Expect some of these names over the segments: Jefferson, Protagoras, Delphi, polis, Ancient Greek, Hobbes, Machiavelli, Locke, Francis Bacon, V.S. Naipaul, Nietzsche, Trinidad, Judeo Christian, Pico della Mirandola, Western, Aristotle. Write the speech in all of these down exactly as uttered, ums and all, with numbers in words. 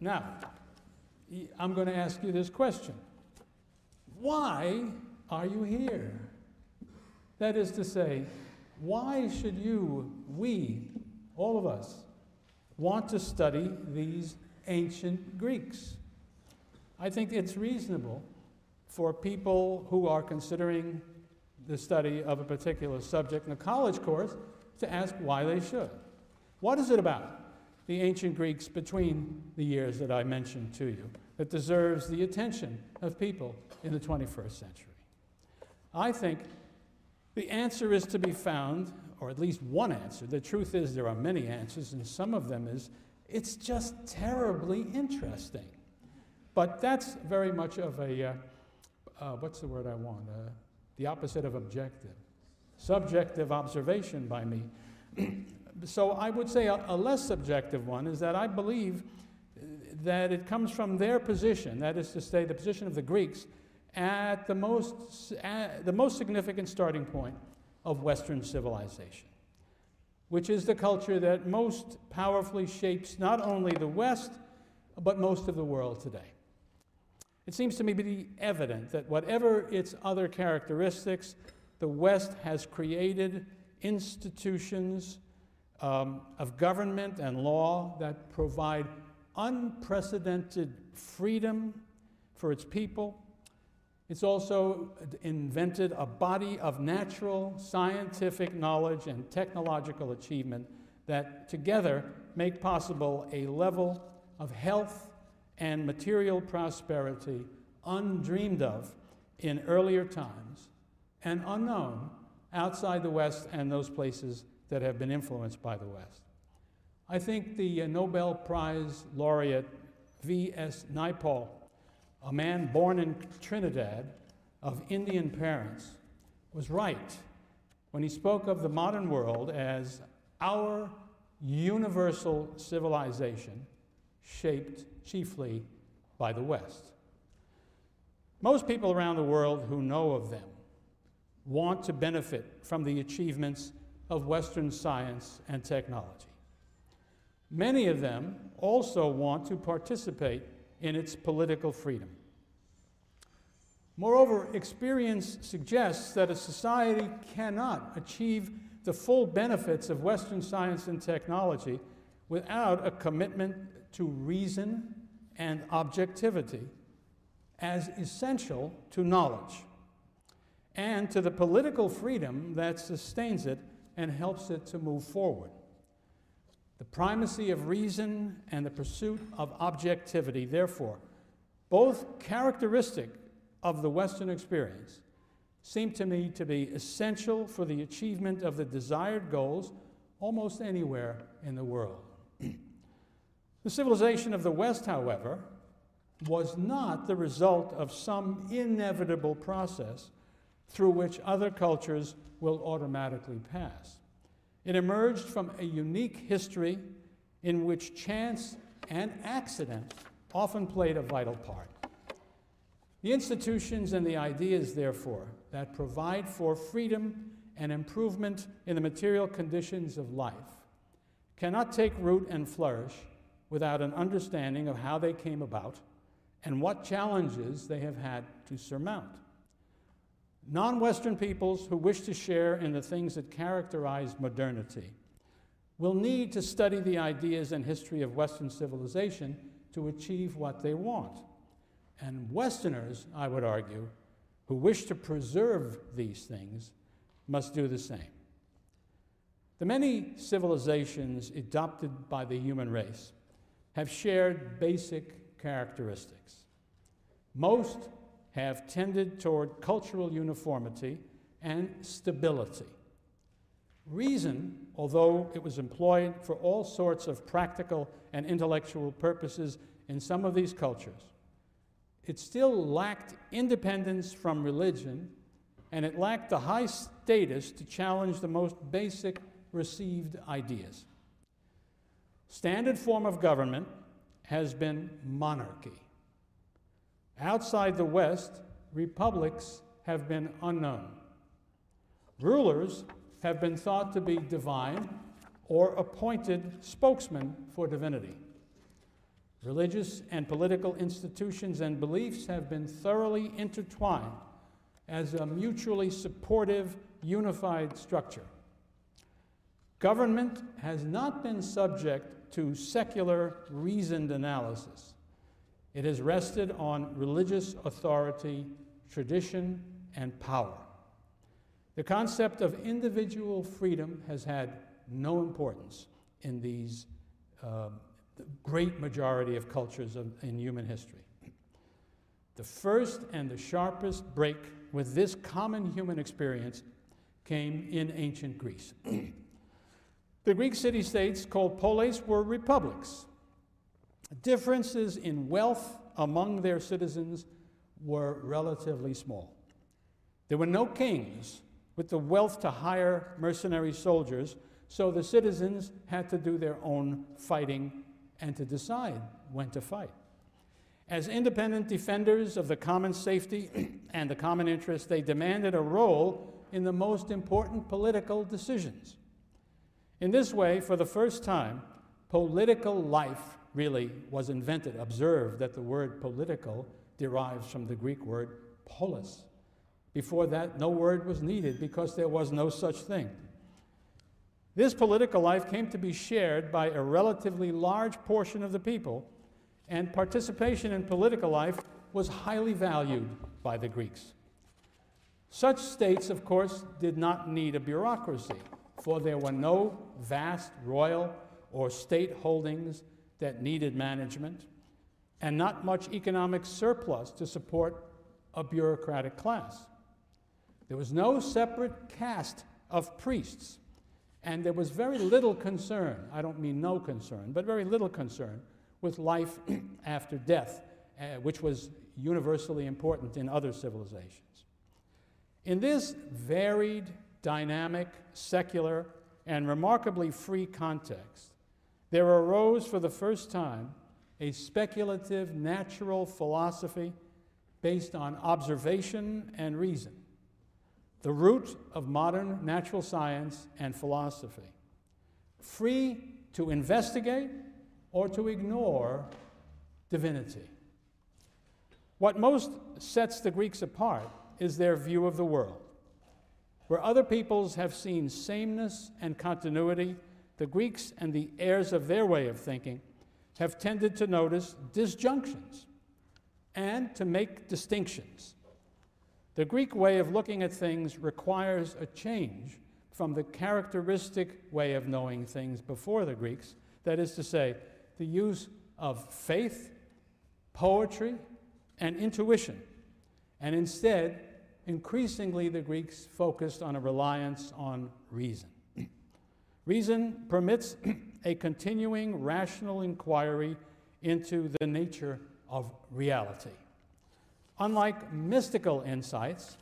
Now, I'm going to ask you this question. Why are you here? That is to say, why should you, we, all of us, want to study these ancient Greeks? I think it's reasonable for people who are considering the study of a particular subject in a college course to ask why they should. What is it about the ancient Greeks between the years that I mentioned to you that deserves the attention of people in the twenty-first century? I think the answer is to be found, or at least one answer. The truth is there are many answers, and some of them is it's just terribly interesting. But that's very much of a, uh, uh, what's the word I want? Uh, the opposite of objective. Subjective observation by me. So I would say a, a less subjective one is that I believe that it comes from their position, that is to say the position of the Greeks, at the most, at the most significant starting point of Western civilization, which is the culture that most powerfully shapes not only the West, but most of the world today. It seems to me to be evident that whatever its other characteristics, the West has created institutions um, of government and law that provide unprecedented freedom for its people. It's also invented a body of natural, scientific knowledge and technological achievement that together make possible a level of health and material prosperity undreamed of in earlier times and unknown outside the West and those places that have been influenced by the West. I think the Nobel Prize laureate V S Naipaul, a man born in Trinidad of Indian parents, was right when he spoke of the modern world as our universal civilization shaped chiefly by the West. Most people around the world who know of them want to benefit from the achievements of Western science and technology. Many of them also want to participate in its political freedom. Moreover, experience suggests that a society cannot achieve the full benefits of Western science and technology without a commitment to reason and objectivity as essential to knowledge and to the political freedom that sustains it and helps it to move forward. The primacy of reason and the pursuit of objectivity, therefore, both characteristic of the Western experience, seem to me to be essential for the achievement of the desired goals almost anywhere in the world. The civilization of the West, however, was not the result of some inevitable process through which other cultures will automatically pass. It emerged from a unique history in which chance and accident often played a vital part. The institutions and the ideas, therefore, that provide for freedom and improvement in the material conditions of life cannot take root and flourish without an understanding of how they came about and what challenges they have had to surmount. Non-Western peoples who wish to share in the things that characterize modernity will need to study the ideas and history of Western civilization to achieve what they want. And Westerners, I would argue, who wish to preserve these things must do the same. The many civilizations adopted by the human race have shared basic characteristics. Most have tended toward cultural uniformity and stability. Reason, although it was employed for all sorts of practical and intellectual purposes in some of these cultures, it still lacked independence from religion, and it lacked the high status to challenge the most basic received ideas. Standard form of government has been monarchy. Outside the West, republics have been unknown. Rulers have been thought to be divine or appointed spokesmen for divinity. Religious and political institutions and beliefs have been thoroughly intertwined as a mutually supportive, unified structure. Government has not been subject to secular, reasoned analysis. It has rested on religious authority, tradition, and power. The concept of individual freedom has had no importance in these uh, the great majority of cultures of, in human history. The first and the sharpest break with this common human experience came in ancient Greece. The Greek city-states, called polis, were republics. Differences in wealth among their citizens were relatively small. There were no kings with the wealth to hire mercenary soldiers, so the citizens had to do their own fighting and to decide when to fight. As independent defenders of the common safety and the common interest, they demanded a role in the most important political decisions. In this way, for the first time, political life really was invented. Observe that the word political derives from the Greek word polis. Before that, no word was needed because there was no such thing. This political life came to be shared by a relatively large portion of the people, and participation in political life was highly valued by the Greeks. Such states, of course, did not need a bureaucracy, for there were no vast royal or state holdings that needed management, and not much economic surplus to support a bureaucratic class. There was no separate caste of priests, and there was very little concern, I don't mean no concern, but very little concern with life after death, uh, which was universally important in other civilizations. In this varied, dynamic, secular, and remarkably free context, there arose for the first time a speculative natural philosophy based on observation and reason, the root of modern natural science and philosophy, free to investigate or to ignore divinity. What most sets the Greeks apart is their view of the world. Where other peoples have seen sameness and continuity, the Greeks and the heirs of their way of thinking have tended to notice disjunctions and to make distinctions. The Greek way of looking at things requires a change from the characteristic way of knowing things before the Greeks, that is to say, the use of faith, poetry, and intuition, and instead, increasingly, the Greeks focused on a reliance on reason. Reason permits a continuing rational inquiry into the nature of reality. Unlike mystical insights,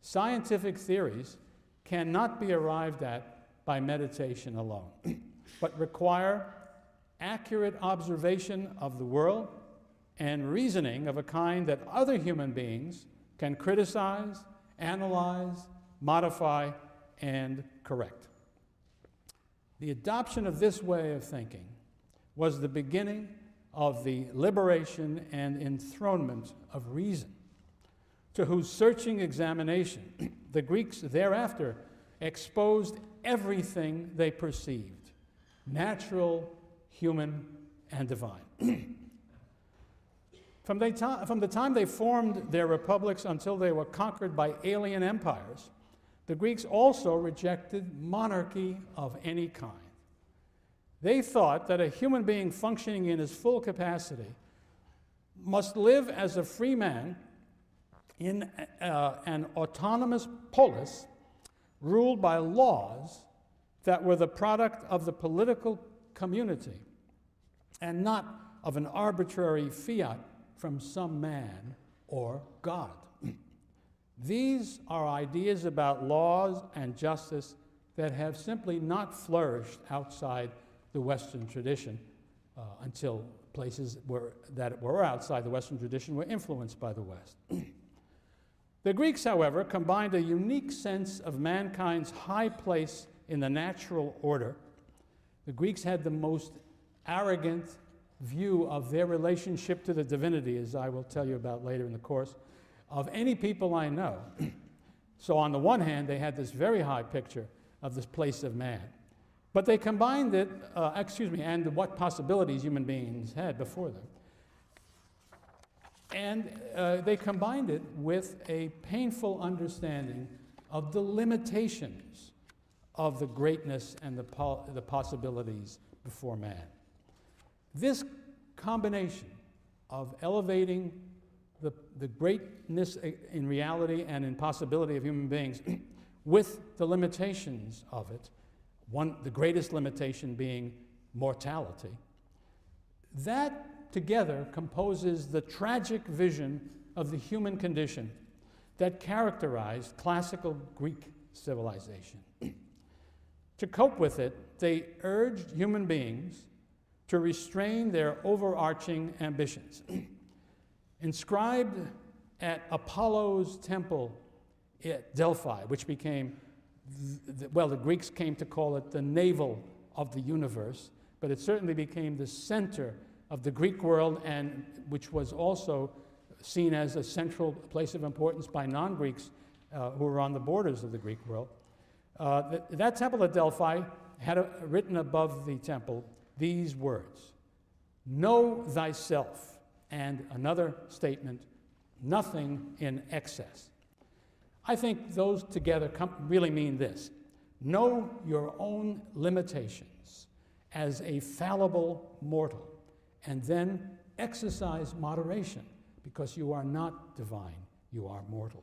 scientific theories cannot be arrived at by meditation alone, but require accurate observation of the world and reasoning of a kind that other human beings can criticize, analyze, modify, and correct. The adoption of this way of thinking was the beginning of the liberation and enthronement of reason, to whose searching examination the Greeks thereafter exposed everything they perceived, natural, human, and divine. From the time they formed their republics until they were conquered by alien empires, the Greeks also rejected monarchy of any kind. They thought that a human being functioning in his full capacity must live as a free man in uh, an autonomous polis ruled by laws that were the product of the political community and not of an arbitrary fiat from some man or God. These are ideas about laws and justice that have simply not flourished outside the Western tradition uh, until places were, that were outside the Western tradition were influenced by the West. The Greeks, however, combined a unique sense of mankind's high place in the natural order. The Greeks had the most arrogant view of their relationship to the divinity, as I will tell you about later in the course, of any people I know. So on the one hand, they had this very high picture of this place of man. But they combined it, uh, excuse me, and what possibilities human beings had before them. And uh, they combined it with a painful understanding of the limitations of the greatness and the, po the possibilities before man. This combination of elevating the, the greatness in reality and in possibility of human beings with the limitations of it, one, the greatest limitation being mortality, that together composes the tragic vision of the human condition that characterized classical Greek civilization. To cope with it, they urged human beings to restrain their overarching ambitions. Inscribed at Apollo's temple at Delphi, which became, the, well, the Greeks came to call it the navel of the universe, but it certainly became the center of the Greek world, and which was also seen as a central place of importance by non-Greeks uh, who were on the borders of the Greek world. Uh, th that temple at Delphi had a, written above the temple these words: "Know thyself," and another statement, "Nothing in excess." I think those together really mean this: know your own limitations as a fallible mortal, and then exercise moderation, because you are not divine, you are mortal.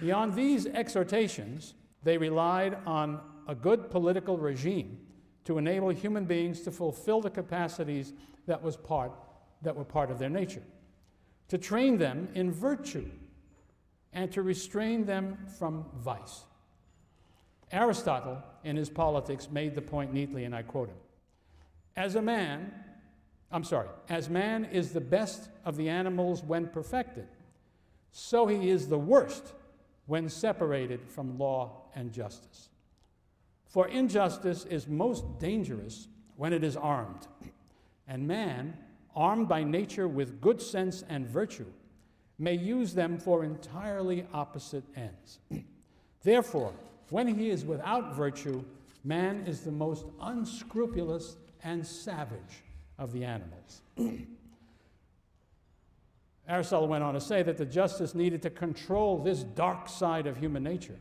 Beyond these exhortations, they relied on a good political regime to enable human beings to fulfill the capacities that was part that were part of their nature, to train them in virtue, and to restrain them from vice. Aristotle, in his Politics, made the point neatly, and I quote him, "As a man, I'm sorry, as man is the best of the animals when perfected, so he is the worst when separated from law and justice. For injustice is most dangerous when it is armed, and man, armed by nature with good sense and virtue, may use them for entirely opposite ends. Therefore, when he is without virtue, man is the most unscrupulous and savage of the animals." Aristotle went on to say that the justice needed to control this dark side of human nature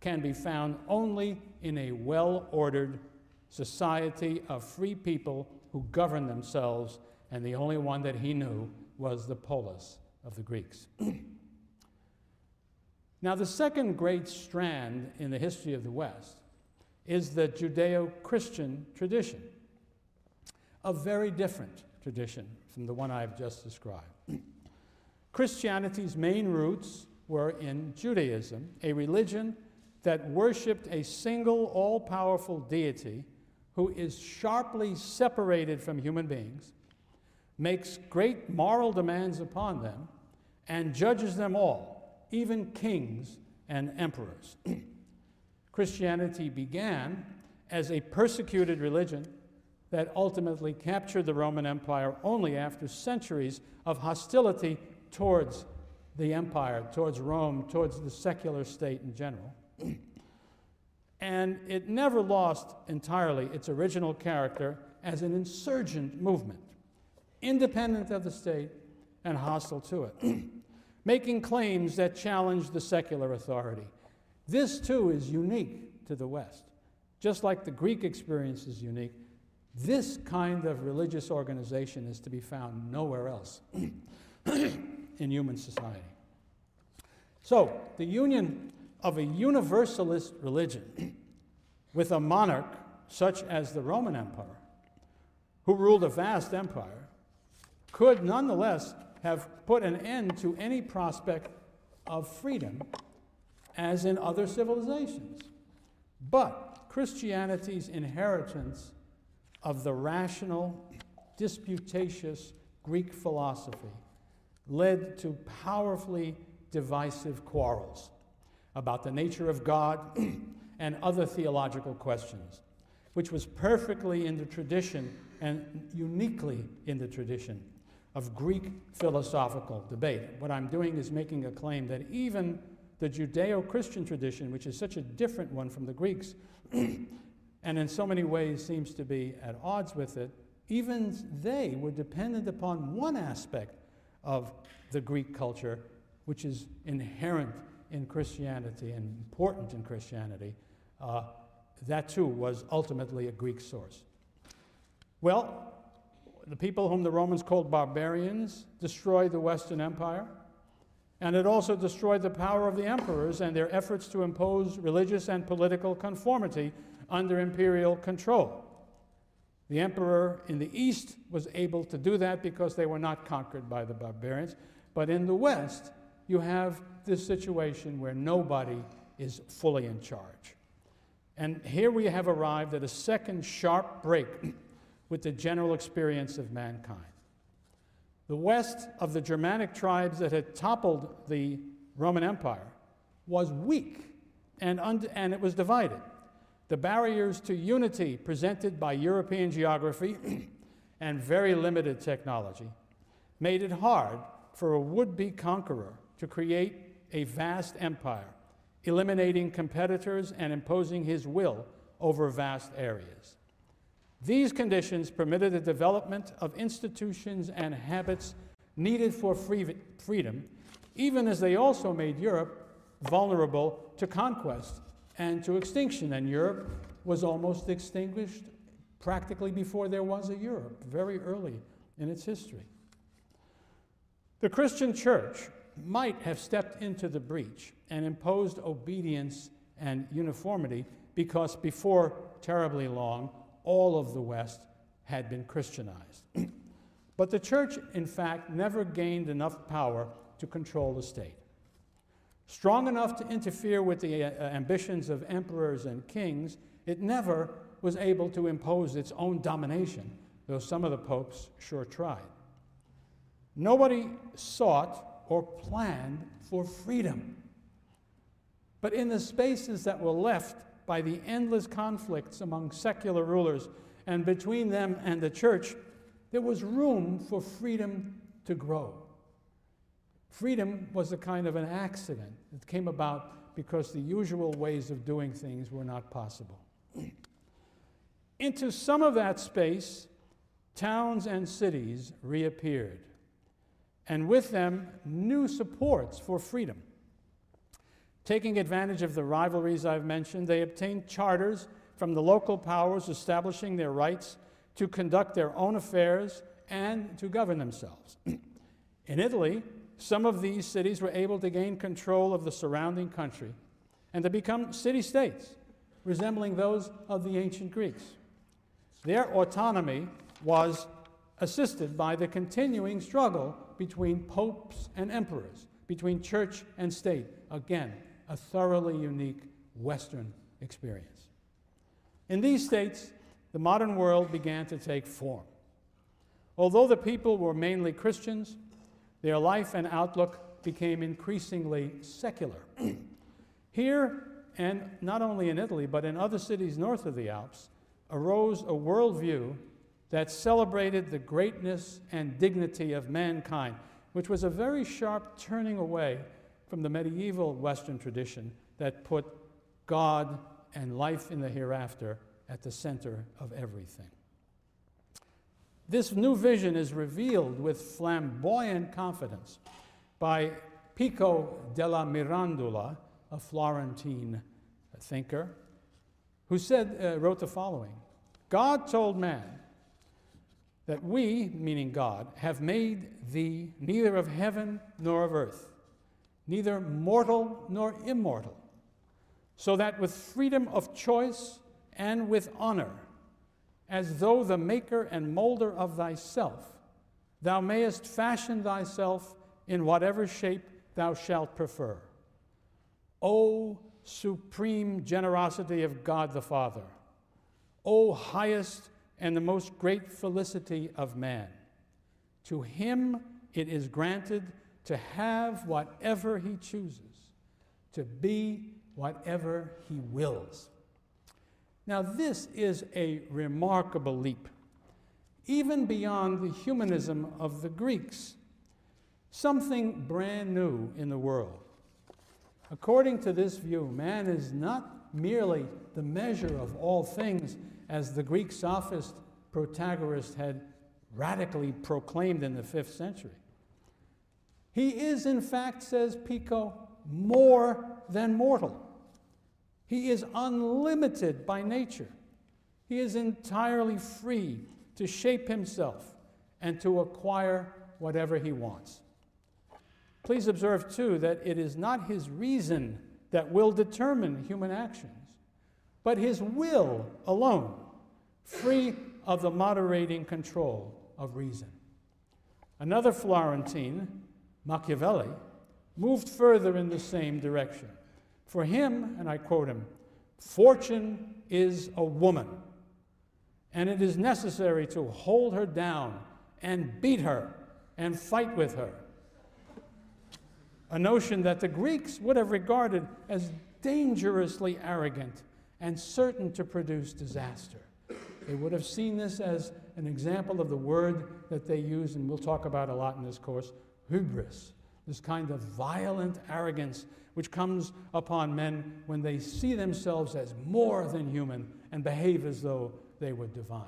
can be found only in a well-ordered society of free people who govern themselves, and the only one that he knew was the polis of the Greeks. Now, the second great strand in the history of the West is the Judeo-Christian tradition, a very different tradition from the one I've just described. Christianity's main roots were in Judaism, a religion that worshipped a single all-powerful deity who is sharply separated from human beings, makes great moral demands upon them, and judges them all, even kings and emperors. Christianity began as a persecuted religion that ultimately captured the Roman Empire only after centuries of hostility towards the empire, towards Rome, towards the secular state in general. And it never lost entirely its original character as an insurgent movement, independent of the state and hostile to it, making claims that challenge the secular authority. This, too, is unique to the West. Just like the Greek experience is unique, this kind of religious organization is to be found nowhere else in human society. So, the union of a universalist religion with a monarch such as the Roman Empire, who ruled a vast empire, could nonetheless have put an end to any prospect of freedom as in other civilizations. But Christianity's inheritance of the rational, disputatious Greek philosophy led to powerfully divisive quarrels about the nature of God and other theological questions, which was perfectly in the tradition and uniquely in the tradition of Greek philosophical debate. What I'm doing is making a claim that even the Judeo-Christian tradition, which is such a different one from the Greeks, and in so many ways seems to be at odds with it, even they were dependent upon one aspect of the Greek culture, which is inherent in Christianity and important in Christianity. Uh, that too was ultimately a Greek source. Well, the people whom the Romans called barbarians destroyed the Western Empire, and it also destroyed the power of the emperors and their efforts to impose religious and political conformity under imperial control. The emperor in the East was able to do that because they were not conquered by the barbarians, but in the West, you have this situation where nobody is fully in charge. And here we have arrived at a second sharp break with the general experience of mankind. The west of the Germanic tribes that had toppled the Roman Empire was weak and, und and it was divided. The barriers to unity presented by European geography and very limited technology made it hard for a would-be conqueror to create a vast empire, eliminating competitors and imposing his will over vast areas. These conditions permitted the development of institutions and habits needed for free freedom, even as they also made Europe vulnerable to conquest and to extinction. And Europe was almost extinguished practically before there was a Europe, very early in its history. The Christian Church might have stepped into the breach and imposed obedience and uniformity because before terribly long, all of the West had been Christianized. But the church, in fact, never gained enough power to control the state. Strong enough to interfere with the uh, ambitions of emperors and kings, it never was able to impose its own domination, though some of the popes sure tried. Nobody sought or planned for freedom. But in the spaces that were left by the endless conflicts among secular rulers and between them and the church, there was room for freedom to grow. Freedom was a kind of an accident. It came about because the usual ways of doing things were not possible. Into some of that space, towns and cities reappeared, and with them, new supports for freedom. Taking advantage of the rivalries I've mentioned, they obtained charters from the local powers establishing their rights to conduct their own affairs and to govern themselves. In Italy, some of these cities were able to gain control of the surrounding country and to become city-states, resembling those of the ancient Greeks. Their autonomy was assisted by the continuing struggle between popes and emperors, between church and state. Again, a thoroughly unique Western experience. In these states, the modern world began to take form. Although the people were mainly Christians, their life and outlook became increasingly secular. Here, and not only in Italy, but in other cities north of the Alps, arose a worldview that celebrated the greatness and dignity of mankind, which was a very sharp turning away from the medieval Western tradition that put God and life in the hereafter at the center of everything. This new vision is revealed with flamboyant confidence by Pico della Mirandola, a Florentine thinker, who said, uh, wrote the following: God told man that we, meaning God, have made thee neither of heaven nor of earth, neither mortal nor immortal, so that with freedom of choice and with honor, as though the maker and molder of thyself, thou mayest fashion thyself in whatever shape thou shalt prefer. O supreme generosity of God the Father, O highest and the most great felicity of man. To him it is granted to have whatever he chooses, to be whatever he wills. Now this is a remarkable leap even beyond the humanism of the Greeks, something brand new in the world. According to this view, man is not merely the measure of all things, as the Greek sophist Protagoras had radically proclaimed in the fifth century. He is, in fact, says Pico, more than mortal. He is unlimited by nature. He is entirely free to shape himself and to acquire whatever he wants. Please observe, too, that it is not his reason that will determine human actions, but his will alone, free of the moderating control of reason. Another Florentine, Machiavelli, moved further in the same direction. For him, and I quote him, "Fortune is a woman, and it is necessary to hold her down and beat her and fight with her." A notion that the Greeks would have regarded as dangerously arrogant and certain to produce disaster. They would have seen this as an example of the word that they use, and we'll talk about a lot in this course, hubris, this kind of violent arrogance which comes upon men when they see themselves as more than human and behave as though they were divine.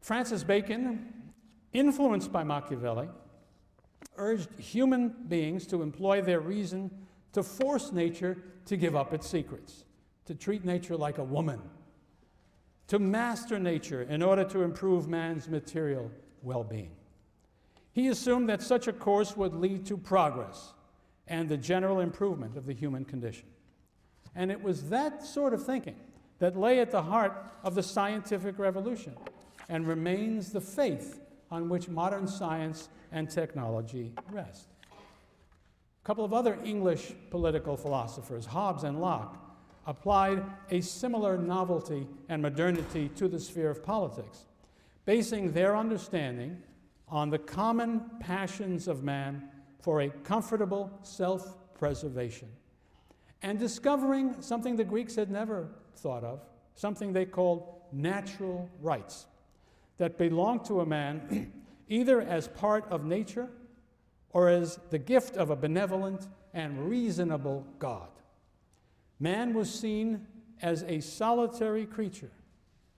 Francis Bacon, influenced by Machiavelli, urged human beings to employ their reason to force nature to give up its secrets, to treat nature like a woman, to master nature in order to improve man's material well-being. He assumed that such a course would lead to progress and the general improvement of the human condition. And it was that sort of thinking that lay at the heart of the scientific revolution and remains the faith on which modern science and technology rest. A couple of other English political philosophers, Hobbes and Locke, applied a similar novelty and modernity to the sphere of politics, basing their understanding on the common passions of man for a comfortable self-preservation, and discovering something the Greeks had never thought of, something they called natural rights that belong to a man either as part of nature or as the gift of a benevolent and reasonable God. Man was seen as a solitary creature,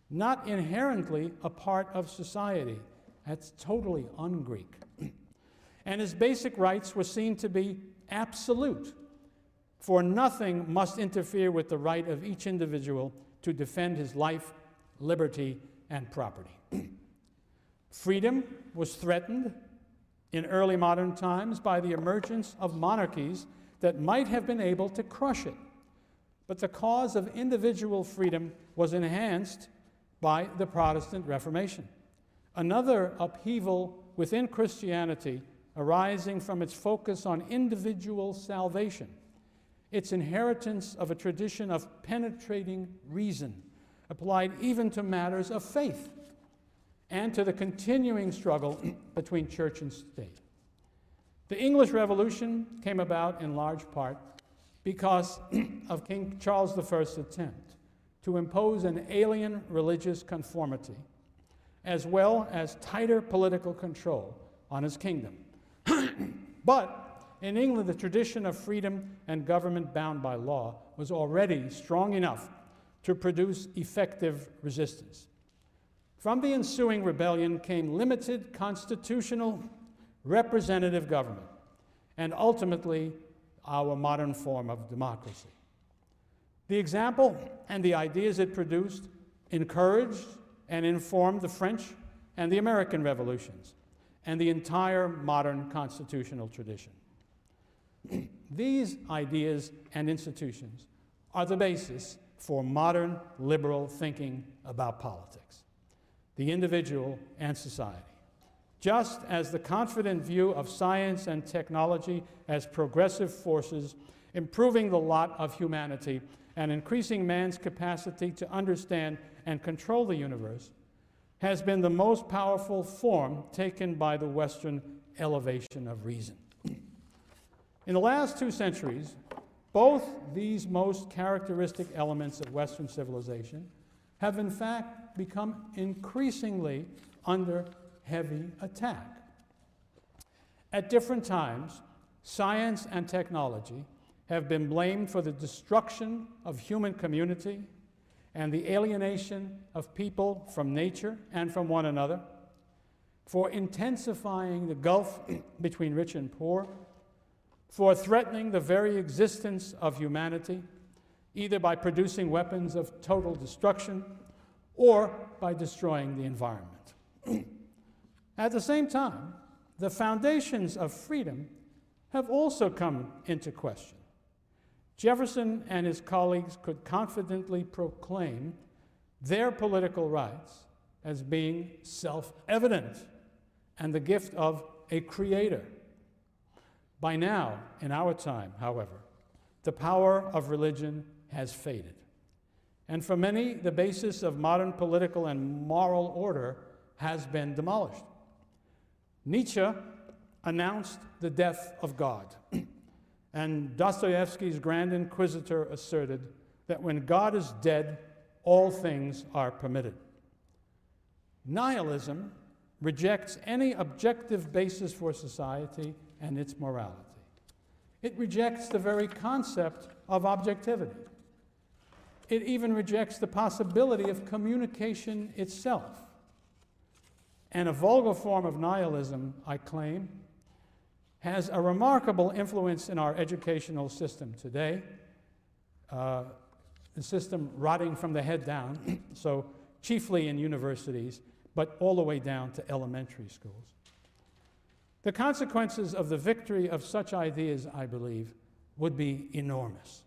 not inherently a part of society. That's totally un-Greek. And his basic rights were seen to be absolute, for nothing must interfere with the right of each individual to defend his life, liberty, and property. Freedom was threatened in early modern times by the emergence of monarchies that might have been able to crush it. But the cause of individual freedom was enhanced by the Protestant Reformation, another upheaval within Christianity arising from its focus on individual salvation, its inheritance of a tradition of penetrating reason applied even to matters of faith, and to the continuing struggle between church and state. The English Revolution came about in large part because of King Charles the First's attempt to impose an alien religious conformity, as well as tighter political control on his kingdom. But in England, the tradition of freedom and government bound by law was already strong enough to produce effective resistance. From the ensuing rebellion came limited constitutional representative government, and ultimately our modern form of democracy. The example and the ideas it produced encouraged and informed the French and the American revolutions and the entire modern constitutional tradition. These ideas and institutions are the basis for modern liberal thinking about politics, the individual and society. Just as the confident view of science and technology as progressive forces improving the lot of humanity and increasing man's capacity to understand and control the universe has been the most powerful form taken by the Western elevation of reason. In the last two centuries, both these most characteristic elements of Western civilization have in fact become increasingly under heavy attack. At different times, science and technology have been blamed for the destruction of human community and the alienation of people from nature and from one another, for intensifying the gulf between rich and poor, for threatening the very existence of humanity, either by producing weapons of total destruction or by destroying the environment. At the same time, the foundations of freedom have also come into question. Jefferson and his colleagues could confidently proclaim their political rights as being self-evident and the gift of a creator. By now, in our time, however, the power of religion has faded. And for many, the basis of modern political and moral order has been demolished. Nietzsche announced the death of God, and Dostoevsky's Grand Inquisitor asserted that when God is dead, all things are permitted. Nihilism rejects any objective basis for society and its morality. It rejects the very concept of objectivity. It even rejects the possibility of communication itself. And a vulgar form of nihilism, I claim, has a remarkable influence in our educational system today, uh, the system rotting from the head down, so chiefly in universities, but all the way down to elementary schools. The consequences of the victory of such ideas, I believe, would be enormous.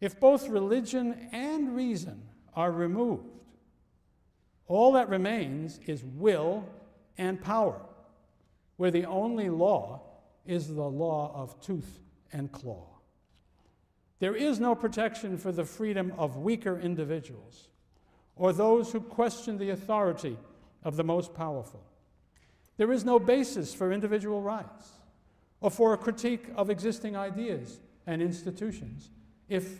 If both religion and reason are removed, all that remains is will and power, where the only law is the law of tooth and claw. There is no protection for the freedom of weaker individuals or those who question the authority of the most powerful. There is no basis for individual rights or for a critique of existing ideas and institutions if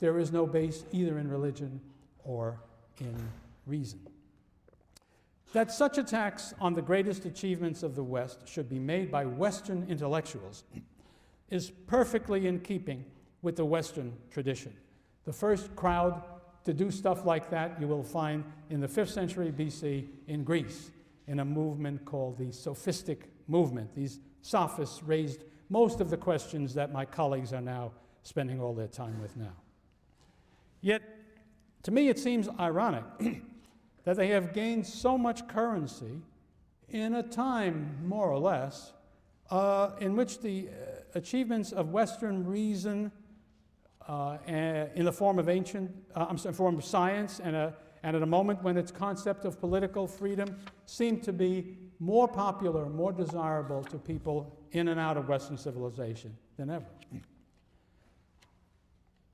there is no base either in religion or in reason. That such attacks on the greatest achievements of the West should be made by Western intellectuals is perfectly in keeping with the Western tradition. The first crowd to do stuff like that you will find in the fifth century B C in Greece, in a movement called the Sophistic movement. These sophists raised most of the questions that my colleagues are now spending all their time with now. Yet, to me it seems ironic that they have gained so much currency in a time, more or less, uh, in which the uh, achievements of Western reason uh, in the form of ancient, uh, I'm sorry, form of science, and, a, and at a moment when its concept of political freedom seemed to be more popular, more desirable to people in and out of Western civilization than ever.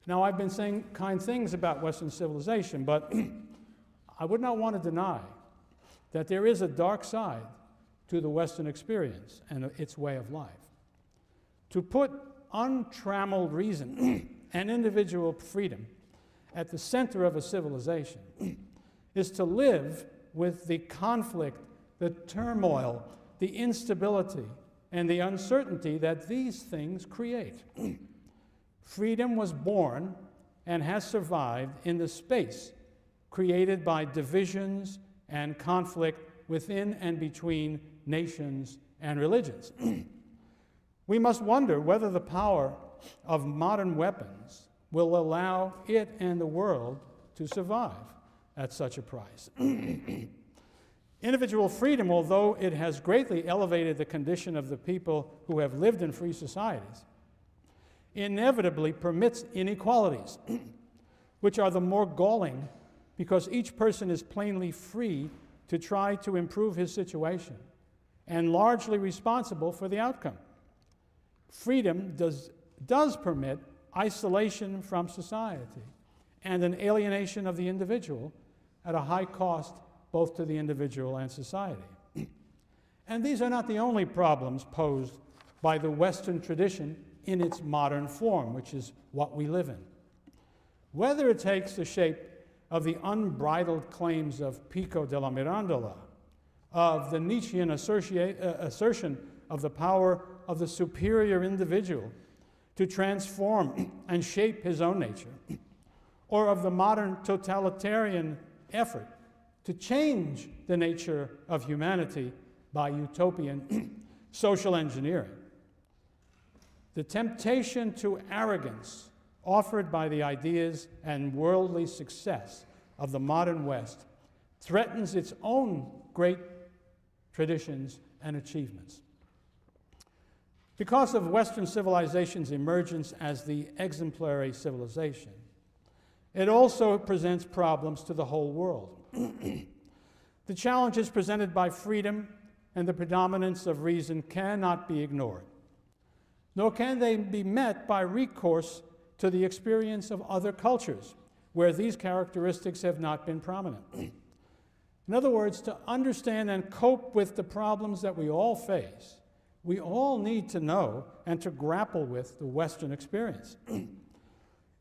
Now, I've been saying kind things about Western civilization, but I would not want to deny that there is a dark side to the Western experience and its way of life. To put untrammeled reason and individual freedom at the center of a civilization is to live with the conflict, the turmoil, the instability, and the uncertainty that these things create. Freedom was born and has survived in the space created by divisions and conflict within and between nations and religions. We must wonder whether the power of modern weapons will allow it and the world to survive at such a price. Individual freedom, although it has greatly elevated the condition of the people who have lived in free societies, inevitably permits inequalities, which are the more galling because each person is plainly free to try to improve his situation and largely responsible for the outcome. Freedom does, does permit isolation from society and an alienation of the individual at a high cost both to the individual and society. And these are not the only problems posed by the Western tradition in its modern form, which is what we live in. Whether it takes the shape of the unbridled claims of Pico della Mirandola, of the Nietzschean assertion of the power of the superior individual to transform and shape his own nature, or of the modern totalitarian effort to change the nature of humanity by utopian social engineering. The temptation to arrogance offered by the ideas and worldly success of the modern West threatens its own great traditions and achievements. Because of Western civilization's emergence as the exemplary civilization, it also presents problems to the whole world. The challenges presented by freedom and the predominance of reason cannot be ignored, nor can they be met by recourse to the experience of other cultures where these characteristics have not been prominent. In other words, to understand and cope with the problems that we all face, we all need to know and to grapple with the Western experience.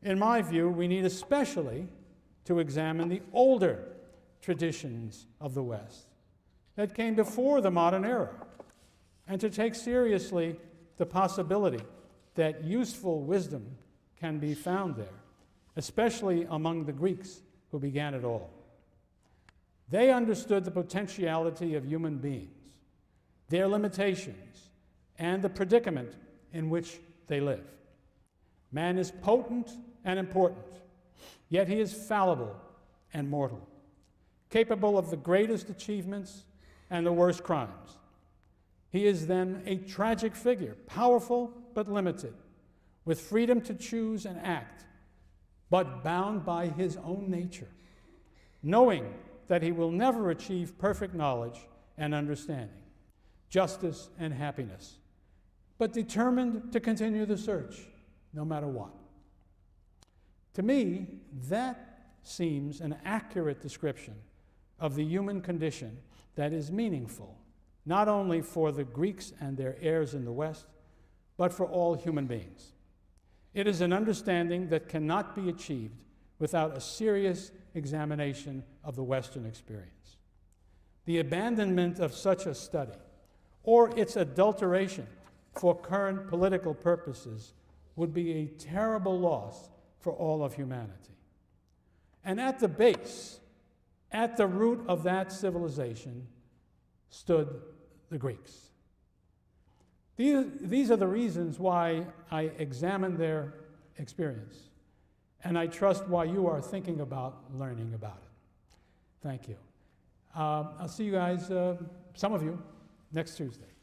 In my view, we need especially to examine the older traditions of the West that came before the modern era, and to take seriously the possibility that useful wisdom can be found there, especially among the Greeks who began it all. They understood the potentiality of human beings, their limitations, and the predicament in which they live. Man is potent and important, yet he is fallible and mortal, capable of the greatest achievements and the worst crimes. He is then a tragic figure, powerful but limited, with freedom to choose and act, but bound by his own nature, knowing that he will never achieve perfect knowledge and understanding, justice and happiness, but determined to continue the search, no matter what. To me, that seems an accurate description of the human condition that is meaningful, not only for the Greeks and their heirs in the West, but for all human beings. It is an understanding that cannot be achieved without a serious examination of the Western experience. The abandonment of such a study, or its adulteration for current political purposes, would be a terrible loss for all of humanity. And at the base, at the root of that civilization, stood the Greeks. These, these are the reasons why I examined their experience, and I trust why you are thinking about learning about it. Thank you. Uh, I'll see you guys, uh, some of you, next Tuesday.